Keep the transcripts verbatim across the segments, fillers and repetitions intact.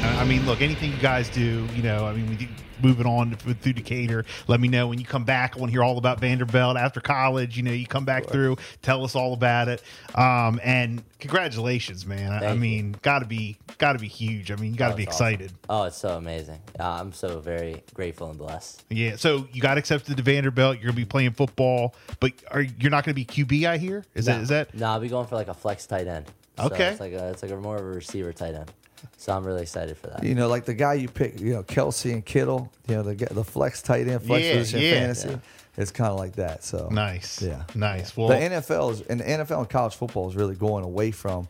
I mean, look, anything you guys do, you know, I mean, we do, moving on to, through Decatur, let me know when you come back. I want to hear all about Vanderbilt after college. You know, you come back through, tell us all about it. Um, and congratulations, man. I, I mean, gotta be, gotta be huge. I mean, you gotta be excited. Awesome. Oh, it's so amazing. Uh, I'm so very grateful and blessed. Yeah. So you got accepted to Vanderbilt. You're gonna be playing football, but are you're not gonna be Q B? I hear. Is no. that? Is that? No, I'll be going for like a flex tight end. So okay. It's like a, it's like a more of a receiver tight end. So I'm really excited for that. You know, like the guy you pick, you know, Kelce and Kittle, you know, the the flex tight end, flex yeah, position yeah. fantasy. Yeah. It's kind of like that. So nice. Yeah. Nice. Well, the N F L is, and the N F L and college football is really going away from,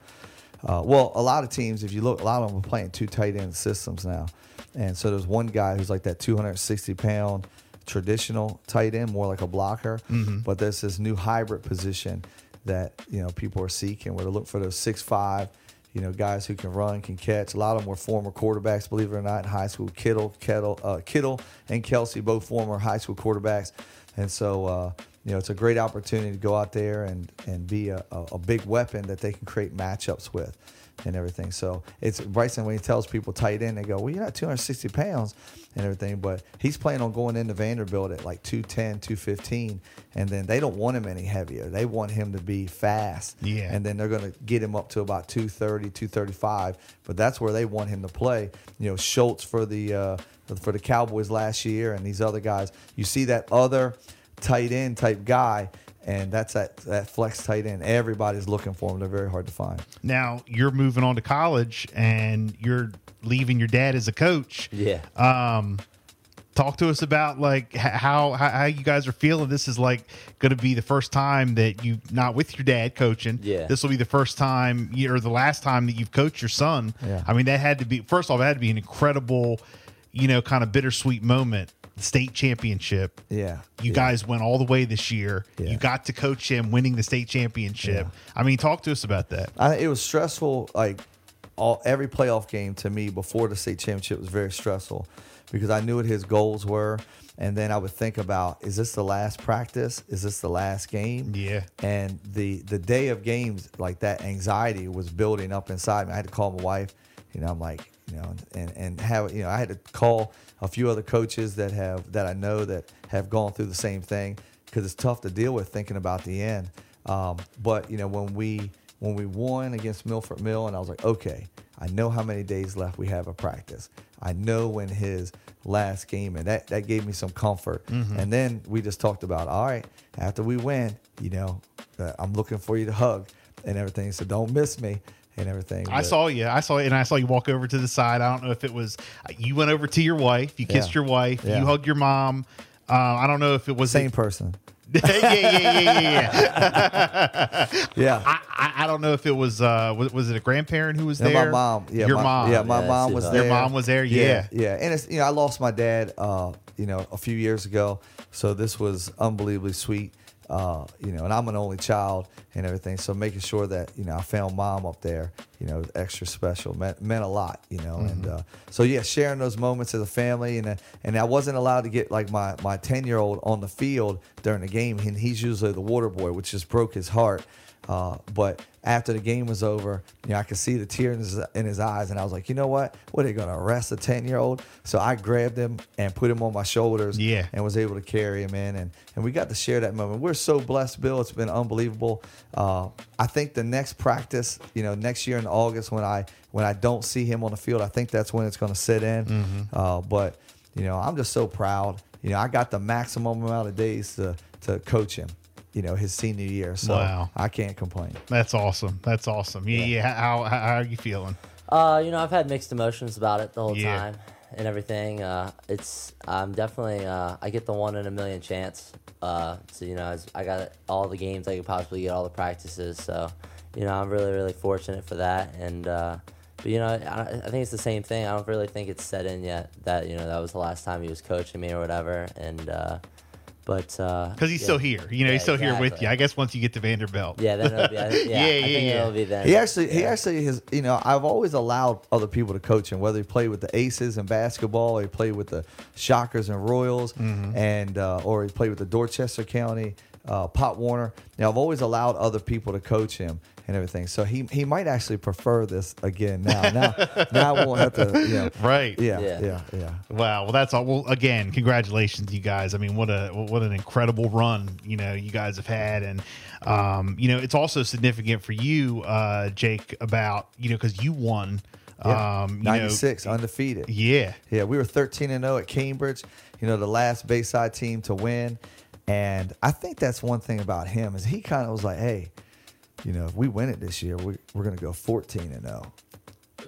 uh, well, a lot of teams, if you look, a lot of them are playing two tight end systems now. And so there's one guy who's like that two hundred sixty pound traditional tight end, more like a blocker. Mm-hmm. But there's this new hybrid position that, you know, people are seeking where to look for those six five you know, guys who can run, can catch. A lot of them were former quarterbacks, believe it or not, in high school. Kittle, Kettle, uh, Kittle and Kelce, both former high school quarterbacks. And so, uh, you know, it's a great opportunity to go out there and, and be a, a, a big weapon that they can create matchups with and everything. So it's Bryson, when he tells people tight end, they go, well, you're not two hundred sixty pounds and everything. But he's planning on going into Vanderbilt at like two ten, two fifteen And then they don't want him any heavier. They want him to be fast. Yeah. And then they're going to get him up to about two thirty, two thirty-five But that's where they want him to play. You know, Schultz for the, uh, for the Cowboys last year and these other guys. You see that other tight end type guy. And that's that, that flex tight end. Everybody's looking for them. They're very hard to find. Now, you're moving on to college, and you're leaving your dad as a coach. Yeah. Um, talk to us about, like, how, how, how you guys are feeling. This is, like, going to be the first time that you're not with your dad coaching. Yeah. This will be the first time or the last time that you've coached your son. Yeah. I mean, that had to be – first off, it had to be an incredible, you know, kind of bittersweet moment. State championship. Yeah. You yeah. guys went all the way this year. Yeah. You got to coach him winning the state championship. Yeah. I mean, talk to us about that. I, it was stressful. Like all every playoff game to me before the state championship was very stressful because I knew what his goals were. And then I would think about, is this the last practice? Is this the last game? Yeah. And the, the day of games, like that anxiety was building up inside me. I had to call my wife. You know, I'm like, you know, and, and have, you know, I had to call a few other coaches that have, that I know that have gone through the same thing because it's tough to deal with thinking about the end. Um, but, you know, when we, when we won against Milford Mill and I was like, okay, I know how many days left we have of practice. I know when his last game, and that, that gave me some comfort. Mm-hmm. And then we just talked about, all right, after we win, you know, uh, I'm looking for you to hug and everything. So don't miss me. And everything. I saw you. I saw you, and I saw you walk over to the side. I don't know if it was you went over to your wife, you kissed yeah. your wife, yeah. you hugged your mom. Uh, I don't know if it was same a, person. yeah, yeah, yeah, yeah, yeah. yeah. I, I, I don't know if it was uh, was, was it a grandparent who was yeah, there? My mom. Yeah, your my, mom. Yeah, my yeah, mom was there. Your mom was there. Yeah, yeah. yeah. And it's, you know, I lost my dad, uh, you know, a few years ago, so this was unbelievably sweet. Uh, you know, and I'm an only child and everything. So making sure that, you know, I found mom up there, you know, extra special meant, meant a lot, you know. Mm-hmm. And uh, so, yeah, sharing those moments as a family. And uh, and I wasn't allowed to get like my, my ten-year-old on the field during the game. And he's usually the water boy, which just broke his heart. Uh, but after the game was over, you know, I could see the tear in his, in his eyes. And I was like, you know what? What, are they going to arrest a ten-year-old? So I grabbed him and put him on my shoulders yeah. and was able to carry him in. And, and we got to share that moment. We're so blessed, Bill. It's been unbelievable. Uh, I think the next practice, you know, next year in August when I when I don't see him on the field, I think that's when it's going to sit in. Mm-hmm. Uh, but, you know, I'm just so proud. You know, I got the maximum amount of days to, to coach him. You know, his senior year. So wow. I can't complain. That's awesome. That's awesome. Yeah. yeah. yeah. How, how, how are you feeling? Uh, you know, I've had mixed emotions about it the whole yeah. time and everything. Uh, it's, I'm definitely, uh, I get the one in a million chance. Uh, so, you know, I, was, I got all the games I could possibly get, all the practices. So, you know, I'm really, really fortunate for that. And, uh, But, you know, I, I think it's the same thing. I don't really think it's set in yet that, you know, that was the last time he was coaching me or whatever. And, uh, but, uh, cause he's yeah. still here, you know, yeah, he's still exactly. here with you. I guess once you get to Vanderbilt. Yeah. Then it'll be, I, yeah, yeah, I yeah, think yeah. it'll be then. He actually, yeah. he actually has, you know, I've always allowed other people to coach him, whether he played with the Aces in basketball, or he played with the Shockers and Royals, mm-hmm. and, uh, or he played with the Dorchester County, uh, Pop Warner. You know, I've always allowed other people to coach him and everything. So he he might actually prefer this again now. Now, now I won't have to, you know. Right. Yeah, yeah, yeah, yeah. Wow. Well, that's all. Well, again, congratulations, you guys. I mean, what a what an incredible run, you know, you guys have had. And, um, you know, it's also significant for you, uh, Jake, about, you know, because you won. Yeah. Um, you ninety-six, know, undefeated. Yeah. Yeah, we were thirteen and oh at Cambridge, you know, the last Bayside team to win. And I think that's one thing about him is he kind of was like, hey, you know, if we win it this year, we, we're going to go fourteen and oh.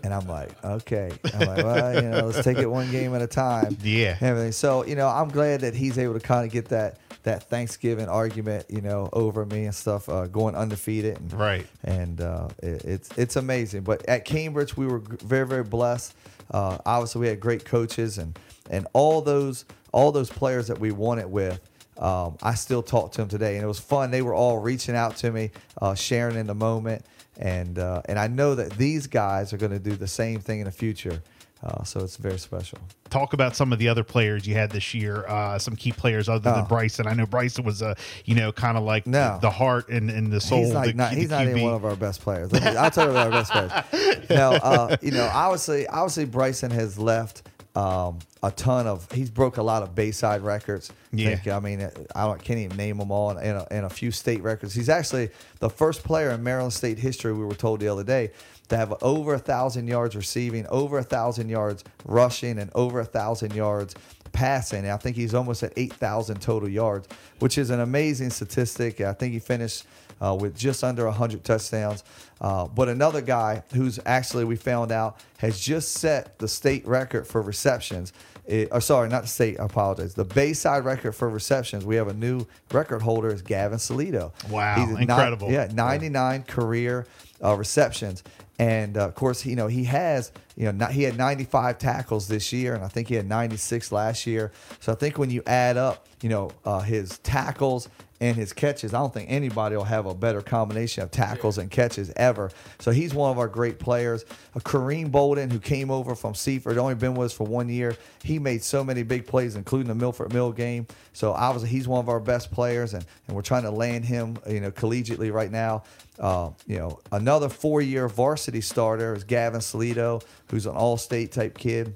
And I'm like, okay. I'm like, well, you know, let's take it one game at a time. Yeah. And everything. So, you know, I'm glad that he's able to kind of get that that Thanksgiving argument, you know, over me and stuff, uh, going undefeated. And, right. And uh, it, it's it's amazing. But at Cambridge, we were very, very blessed. Uh, obviously, we had great coaches and and all those all those players that we won it with. Um, I still talk to them today, and it was fun. They were all reaching out to me, uh, sharing in the moment, and uh, and I know that these guys are going to do the same thing in the future, uh, so it's very special. Talk about some of the other players you had this year, uh, some key players other than oh. Bryson. I know Bryson was, uh, you know, kind of like no. the, the heart and, and the soul. He's, like the, not, he's not even one of our best players. Me, I'll tell you about our best players. Now, uh, you know, obviously, obviously Bryson has left. Um, a ton of he's broke a lot of Bayside records. Yeah, think, I mean I don't can't even name them all, and, and, a, and a few state records. He's actually the first player in Maryland state history. We were told the other day to have over a thousand yards receiving, over a thousand yards rushing, and over a thousand yards passing. And I think he's almost at eight thousand total yards, which is an amazing statistic. I think he finished uh, with just under a hundred touchdowns. Uh, but another guy who's actually we found out has just set the state record for receptions. It, or sorry, not the state. I apologize. The Bayside record for receptions. We have a new record holder is Gavin Salido. Wow, he's incredible! Nine, yeah, ninety-nine yeah. career uh, receptions, and uh, of course, you know he has. You know, not, he had ninety-five tackles this year, and I think he had ninety-six last year. So I think when you add up, you know, uh, his tackles and his catches, I don't think anybody will have a better combination of tackles and catches ever. So he's one of our great players. Uh, Kareem Bolden, who came over from Seaford, only been with us for one year. He made so many big plays, including the Milford Mill game. So obviously he's one of our best players, and, and we're trying to land him, you know, collegiately right now. Uh, you know, another four-year varsity starter is Gavin Salido, who's an all-state type kid.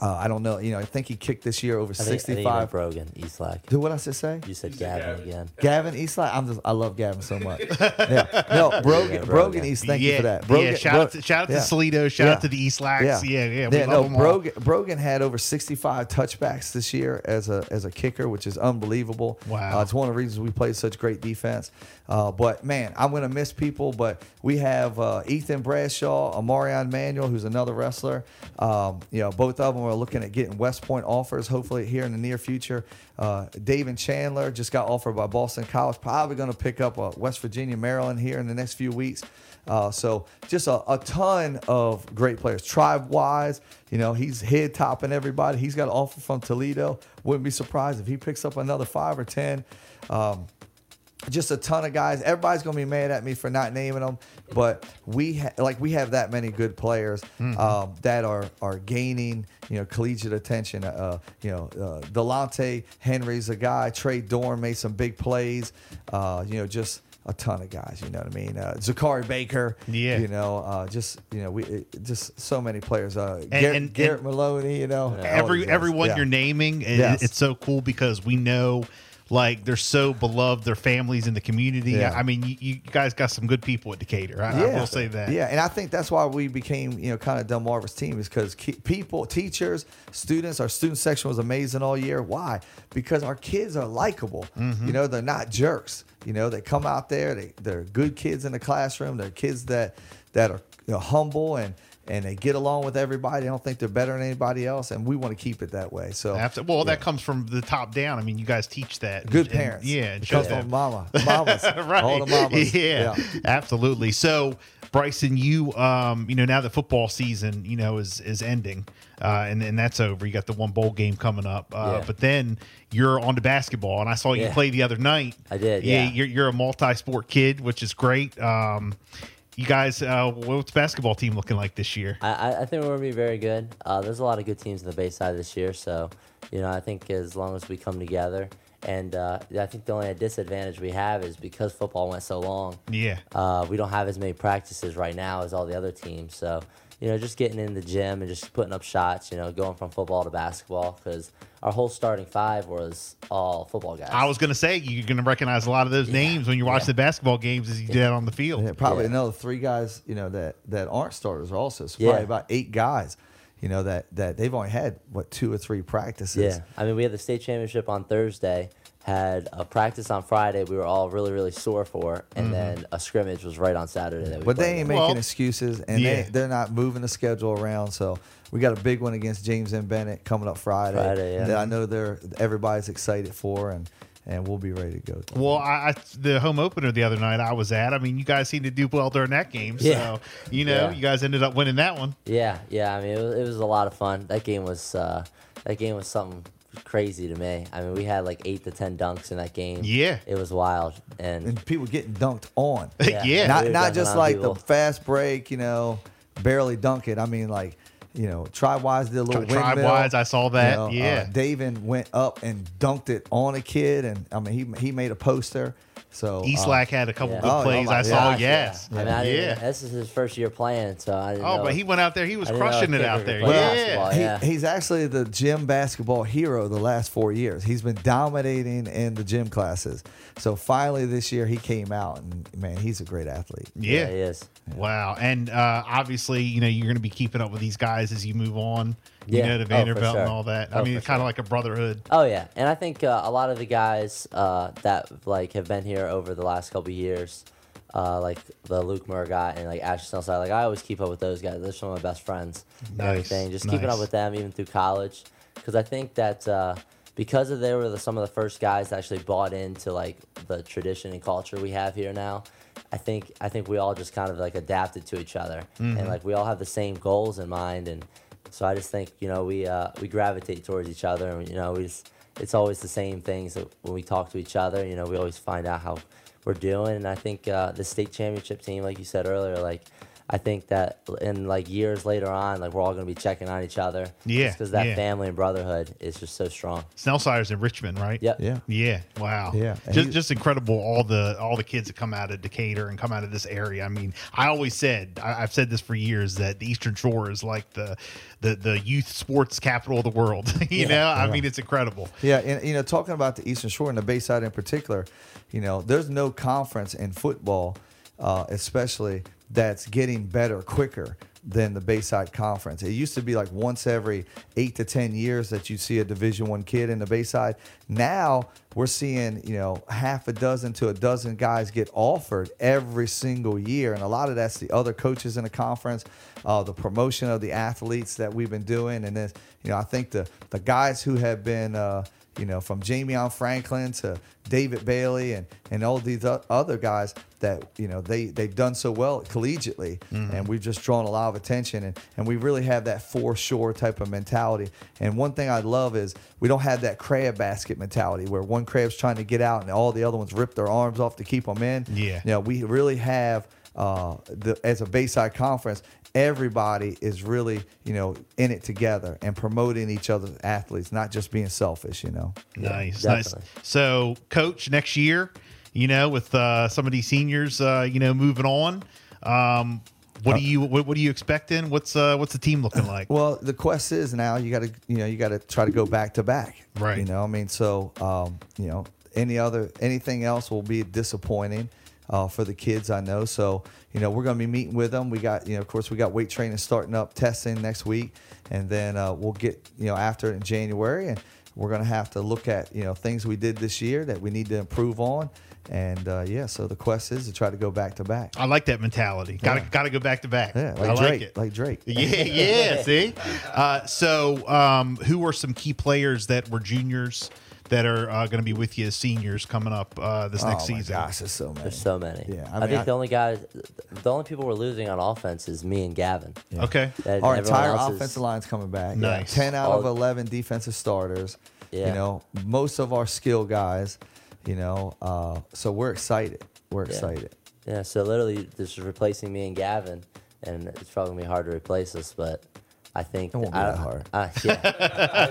Uh, I don't know. You know, I think he kicked this year over I think, sixty-five. I think Brogan Eastlack. Dude, what I should say? You said Gavin, Gavin again. Gavin Eastlack. I'm just. I love Gavin so much. yeah. No, Brogan. Yeah, Brogan. Brogan East. Thank yeah. you for that. Brogan, yeah. Shout Brogan, out to shout out yeah. to Salido. Shout yeah. out to the Eastlacks. Yeah. Yeah. Yeah. We yeah love no. Them all. Brogan. Brogan had over sixty-five touchbacks this year as a as a kicker, which is unbelievable. Wow. Uh, it's one of the reasons we played such great defense. Uh, but man, I'm gonna miss people. But we have uh, Ethan Bradshaw, Amarion Manuel, who's another wrestler. Um, you know, both of them. Are looking at getting West Point offers, hopefully here in the near future. Uh, David Chandler just got offered by Boston College. Probably going to pick up uh, West Virginia, Maryland here in the next few weeks. Uh, so just a, a ton of great players. Tribe-wise, you know, he's head-topping everybody. He's got an offer from Toledo. Wouldn't be surprised if he picks up another five or ten. Um, Just a ton of guys. Everybody's gonna be mad at me for not naming them, but we ha- like we have that many good players mm-hmm. um, that are are gaining you know collegiate attention. Uh, you know, uh, Delonte Henry's a guy. Trey Dorn made some big plays. Uh, you know, just a ton of guys. You know what I mean? Uh, Zachary Baker. Yeah. You know, uh, just you know we it, just so many players. Uh, and, Garrett, and, Garrett and Maloney. You know, every everyone yeah. you're naming. It, yes. It's so cool because we know. Like, they're so beloved, their families in the community. Yeah. I mean, you, you guys got some good people at Decatur. I, yeah. I will say that. Yeah, and I think that's why we became, you know, kind of Delmarva's team is because people, teachers, students, our student section was amazing all year. Why? Because our kids are likable. Mm-hmm. You know, they're not jerks. You know, they come out there. They, they're good kids in the classroom. They're kids that, that are you know, humble and, and they get along with everybody. They don't think they're better than anybody else, and we want to keep it that way. So, After, well, yeah. that comes from the top down. I mean, you guys teach that. Good and, parents, and, yeah, it shows from mama, mamas, right? All the mamas, yeah, yeah, absolutely. So, Bryson, you, um, you know, now that football season, you know, is is ending, uh, and and that's over. You got the one bowl game coming up, uh, yeah. but then you're on to basketball, and I saw you yeah. play the other night. I did. Yeah, yeah. You're, you're a multi-sport kid, which is great. Um, You guys, uh, what's the basketball team looking like this year? I, I think we're going to be very good. Uh, there's a lot of good teams in the Bayside this year. So, you know, I think as long as we come together. And uh, I think the only disadvantage we have is because football went so long. Yeah. Uh, we don't have as many practices right now as all the other teams. So, you know, just getting in the gym and just putting up shots, you know, going from football to basketball because our whole starting five was all football guys. I was going to say, you're going to recognize a lot of those yeah. names when you watch yeah. the basketball games as you yeah. did on the field. Yeah, probably yeah. another three guys, you know, that, that aren't starters also. So yeah. probably about eight guys, you know, that, that they've only had, what, two or three practices. Yeah. I mean, we had the state championship on Thursday, had a practice on Friday we were all really, really sore for, and mm-hmm. then a scrimmage was right on Saturday. That we but they ain't making well, excuses, and yeah. they, they're not moving the schedule around, so... We got a big one against James M. Bennett coming up Friday. Friday, yeah. That I know they're everybody's excited for, and, and we'll be ready to go. Well, I, I, the home opener the other night I was at, I mean, you guys seemed to do well during that game. Yeah. So, you know, yeah. you guys ended up winning that one. Yeah, yeah. I mean, it was, it was a lot of fun. That game was uh, that game was something crazy to me. I mean, we had like eight to ten dunks in that game. Yeah, it was wild, and, and people getting dunked on. Yeah, yeah. not we not just like people. The fast break, you know, barely dunk it. I mean, like. You know, Tri-Wise did a little windmill. Tri-Wise, I saw that, you know, yeah. Uh, Davin went up and dunked it on a kid, and, I mean, he he made a poster. So Eastlack uh, had a couple yeah. good oh, plays. Oh I gosh, saw, yes. Yeah. I mean, I yeah. This is his first year playing, so I didn't oh, know. But he went out there. He was crushing it out there. Well, yeah. He, yeah. He's actually the gym basketball hero the last four years. He's been dominating in the gym classes. So finally this year he came out, and, man, he's a great athlete. Yeah, yeah he is. Yeah. Wow. And uh, obviously, you know, you're going to be keeping up with these guys as you move on. You yeah. know, to Vanderbilt oh, sure. and all that. I oh, mean, it's kind of sure. like a brotherhood. Oh, yeah. And I think uh, a lot of the guys uh, that, like, have been here over the last couple of years, uh, like the Luke Murr guy and, like, Ashley Snellside, like, I always keep up with those guys. They're some of my best friends and nice. Everything. Just nice. Keeping up with them even through college. Because I think that uh, because of they were the, some of the first guys that actually bought into, like, the tradition and culture we have here now, I think I think we all just kind of, like, adapted to each other. Mm-hmm. And, like, we all have the same goals in mind and, so I just think, you know, we uh, we gravitate towards each other. And, you know, we just, it's always the same things that when we talk to each other. You know, we always find out how we're doing. And I think uh, the state championship team, like you said earlier, like I think that in like years later on, like we're all going to be checking on each other. Yeah. Because that yeah. family and brotherhood is just so strong. Snellsire's in Richmond, right? Yep. Yeah. Yeah. Wow. Yeah. Just, just incredible. All the all the kids that come out of Decatur and come out of this area. I mean, I always said, I, I've said this for years, that the Eastern Shore is like the the, the youth sports capital of the world. you yeah. know, I yeah. mean, it's incredible. Yeah. And, you know, talking about the Eastern Shore and the Bayside in particular, you know, there's no conference in football, uh, especially – that's getting better quicker than the Bayside Conference. It used to be like once every eight to ten years that you see a Division One kid in the Bayside. Now we're seeing, you know, half a dozen to a dozen guys get offered every single year, and a lot of that's the other coaches in the conference, uh, the promotion of the athletes that we've been doing, and then, you know, I think the the guys who have been. Uh, You know, from Jameon Franklin to David Bailey and, and all these other guys that, you know, they, they've done so well collegiately. Mm-hmm. And we've just drawn a lot of attention. And, and we really have that foreshore type of mentality. And one thing I love is we don't have that crab basket mentality where one crab's trying to get out and all the other ones rip their arms off to keep them in. Yeah. You know, we really have, uh, the, as a Bayside Conference, everybody is really, you know, in it together and promoting each other's athletes, not just being selfish, you know. Nice, yeah, nice. So, Coach, next year, you know, with uh, some of these seniors, uh, you know, moving on, um, what do you what, what are you expecting? What's uh, what's the team looking like? Well, the quest is now you got to you know you got to try to go back to back, right? You know, I mean, so um, you know, any other anything else will be disappointing. Uh, for the kids, I know. So, you know, we're going to be meeting with them. We got, you know, of course, we got weight training starting up, testing next week. And then uh, we'll get, you know, after it in January. And we're going to have to look at, you know, things we did this year that we need to improve on. And, uh, yeah, so the quest is to try to go back-to-back. I like that mentality. Got to yeah. got to go back-to-back. Yeah, like I Drake, like it. Like Drake. Yeah, yeah, see? Uh, so um, who were some key players that were juniors that are uh, going to be with you as seniors coming up uh, this next season? Oh, my season? Gosh, there's so many. There's so many. Yeah, I, mean, I think I, the only guys, the only people we're losing on offense is me and Gavin. Yeah. Okay. And our entire offensive is, line's coming back. Nice. Yeah, ten out All, of eleven defensive starters. Yeah. You know, most of our skill guys. You know, uh, so we're excited. We're yeah. excited. Yeah, so literally this is replacing me and Gavin, and it's probably going to be hard to replace us, but I think... It won't be I, that hard. I, yeah. I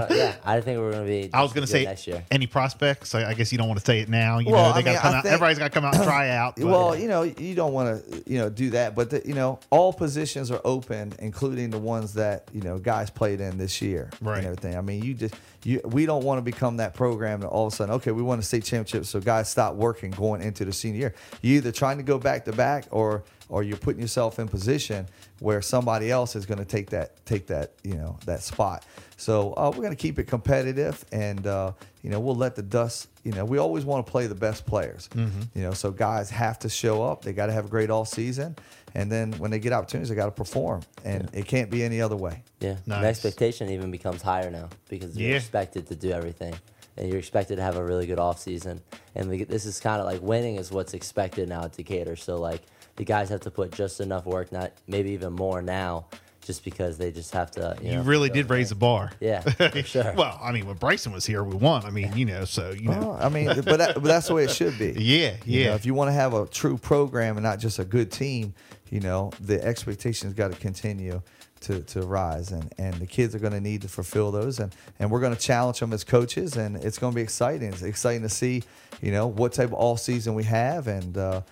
don't, I don't, yeah, I think we're going to be... I was going to say, next year. Any prospects? I, I guess you don't want to say it now. You well, know, they gotta mean, come out, think, everybody's got to come out and try out. But. Well, you know, you don't want to, you know, do that, but, the, you know, all positions are open, including the ones that, you know, guys played in this year right. and everything. I mean, you just... You, we don't want to become that program that all of a sudden, okay, we won a state championship, so guys stop working going into the senior year. You're either trying to go back-to-back or or you're putting yourself in position where somebody else is going to take that, take that you know, that spot. So uh, we're going to keep it competitive, and, uh, you know, we'll let the dust, you know, we always want to play the best players. Mm-hmm. You know, so guys have to show up. They got to have a great all season. And then when they get opportunities, they got to perform, and yeah. it can't be any other way. Yeah, nice. The expectation even becomes higher now because you're yeah. expected to do everything, and you're expected to have a really good off season. And we, this is kind of like winning is what's expected now at Decatur. So like the guys have to put just enough work, not maybe even more now, just because they just have to. You, you know, really did raise the bar. Yeah, for sure. Well, I mean, when Bryson was here, we won. I mean, you know, so you know. Well, I mean, but, that, but that's the way it should be. Yeah, yeah. You know, if you want to have a true program and not just a good team. You know, the expectations got to continue to, to rise, and, and the kids are going to need to fulfill those, and, and we're going to challenge them as coaches, and it's going to be exciting. It's exciting to see, you know, what type of all-season we have, and uh,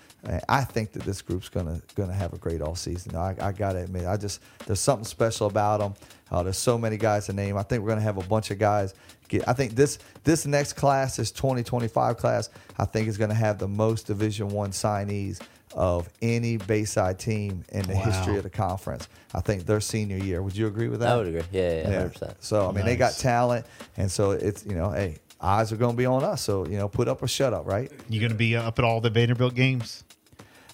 I think that this group's going to going to have a great all-season. I, I got to admit, I just there's something special about them. Uh, there's so many guys to name. I think we're going to have a bunch of guys. Get, I think this this next class, this twenty twenty-five class, I think is going to have the most Division I signees of any Bayside team in the wow. history of the conference. I think their senior year. Would you agree with that? I would agree. Yeah, yeah, yeah. one hundred percent. So, I mean, nice. They got talent, and so it's, you know, hey, eyes are going to be on us. So, you know, put up or shut up, right? You're going to be up at all the Vanderbilt games?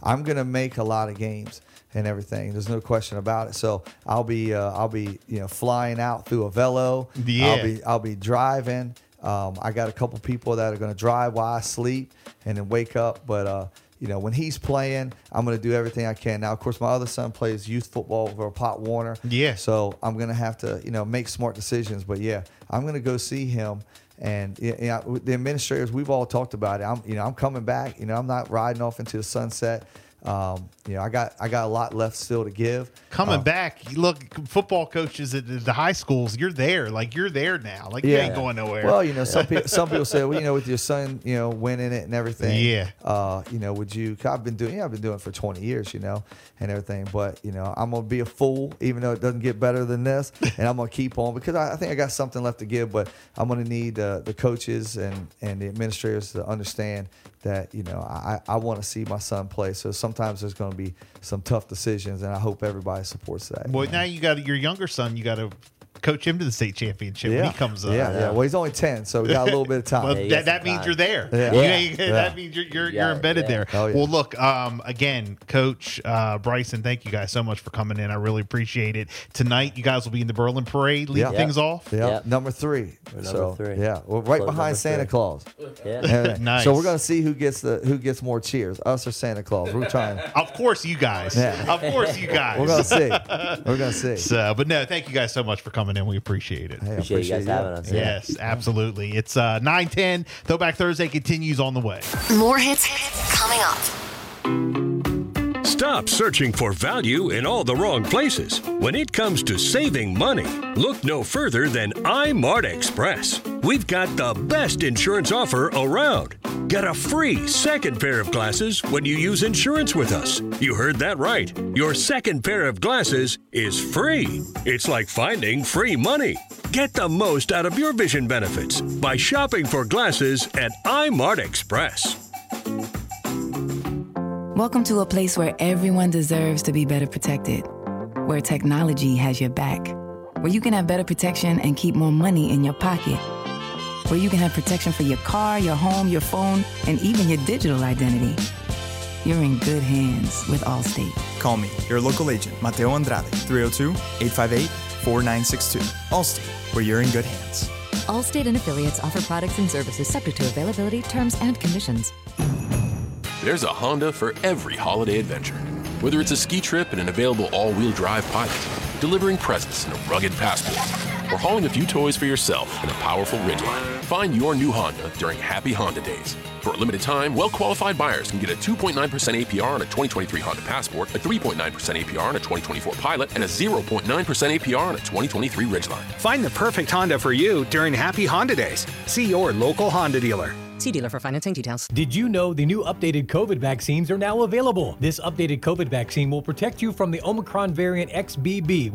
I'm going to make a lot of games and everything. There's no question about it. So I'll be, uh, I'll be, you know, flying out through a velo. Yeah. I'll be, I'll be driving. Um, I got a couple people that are going to drive while I sleep and then wake up, but, uh, you know, when he's playing, I'm going to do everything I can. Now, of course, my other son plays youth football over Pop Warner. Yeah. So I'm going to have to, you know, make smart decisions. But, yeah, I'm going to go see him. And you know, the administrators, we've all talked about it. I'm, you know, I'm coming back. You know, I'm not riding off into the sunset. Um, you know, I got I got a lot left still to give. Coming um, back, look, football coaches at the high schools, you're there, like you're there now, like yeah. you ain't going nowhere. Well, you know, some people some people say, well, you know, with your son, you know, winning it and everything, yeah, uh, you know, would you? I've been doing, yeah, I've been doing it for twenty years, you know, and everything. But you know, I'm gonna be a fool, even though it doesn't get better than this, and I'm gonna keep on because I, I think I got something left to give. But I'm gonna need uh, the coaches and and the administrators to understand that you know I I want to see my son play. So some. Sometimes there's going to be some tough decisions, and I hope everybody supports that. Well, you know? Now you got your younger son. You got to coach him to the state championship yeah. when he comes up. Yeah, yeah. Well, he's only ten, so we got a little bit of time. well, yeah, that, that means time. You're there. Yeah. Yeah. Yeah. Yeah. That means you're you're, yeah. you're embedded yeah. there. Oh, yeah. Well, look, um, again, Coach uh, Bryson, thank you guys so much for coming in. I really appreciate it. Tonight, you guys will be in the Berlin Parade, leading yeah. things yeah. off. Yeah, yeah. number three. We're so, number three. Yeah, we're right Close behind Santa three. Claus. Yeah. Nice. So we're gonna see who gets the who gets more cheers, us or Santa Claus. We're trying. Of course, you guys. Yeah. Of course, you guys. We're gonna see. We're gonna see. So, but no, thank you guys so much for coming. And we appreciate it. Hey, appreciate, appreciate you guys you. having us. Yes, yeah. absolutely. It's uh, nine ten. Throwback Thursday continues on the way. More hits coming up. Stop searching for value in all the wrong places. When it comes to saving money, look no further than iMart Express. We've got the best insurance offer around. Get a free second pair of glasses when you use insurance with us. You heard that right. Your second pair of glasses is free. It's like finding free money. Get the most out of your vision benefits by shopping for glasses at iMart Express. Welcome to a place where everyone deserves to be better protected, where technology has your back, where you can have better protection and keep more money in your pocket. where you can have protection for your car, your home, your phone, and even your digital identity. You're in good hands with Allstate. Call me, your local agent, Mateo Andrade, three oh two, eight five eight, four nine six two. Allstate, where you're in good hands. Allstate and affiliates offer products and services subject to availability, terms, and conditions. There's a Honda for every holiday adventure. Whether it's a ski trip and an available all-wheel drive Pilot, delivering presents in a rugged Passport, or hauling a few toys for yourself in a powerful Ridgeline, find your new Honda during Happy Honda Days. For a limited time, well-qualified buyers can get a two point nine percent A P R on a twenty twenty-three Honda Passport, a three point nine percent A P R on a twenty twenty-four Pilot, and a zero point nine percent A P R on a twenty twenty-three Ridgeline. Find the perfect Honda for you during Happy Honda Days. See your local Honda dealer. See dealer for financing details. Did you know the new updated COVID vaccines are now available? This updated COVID vaccine will protect you from the Omicron variant X B B.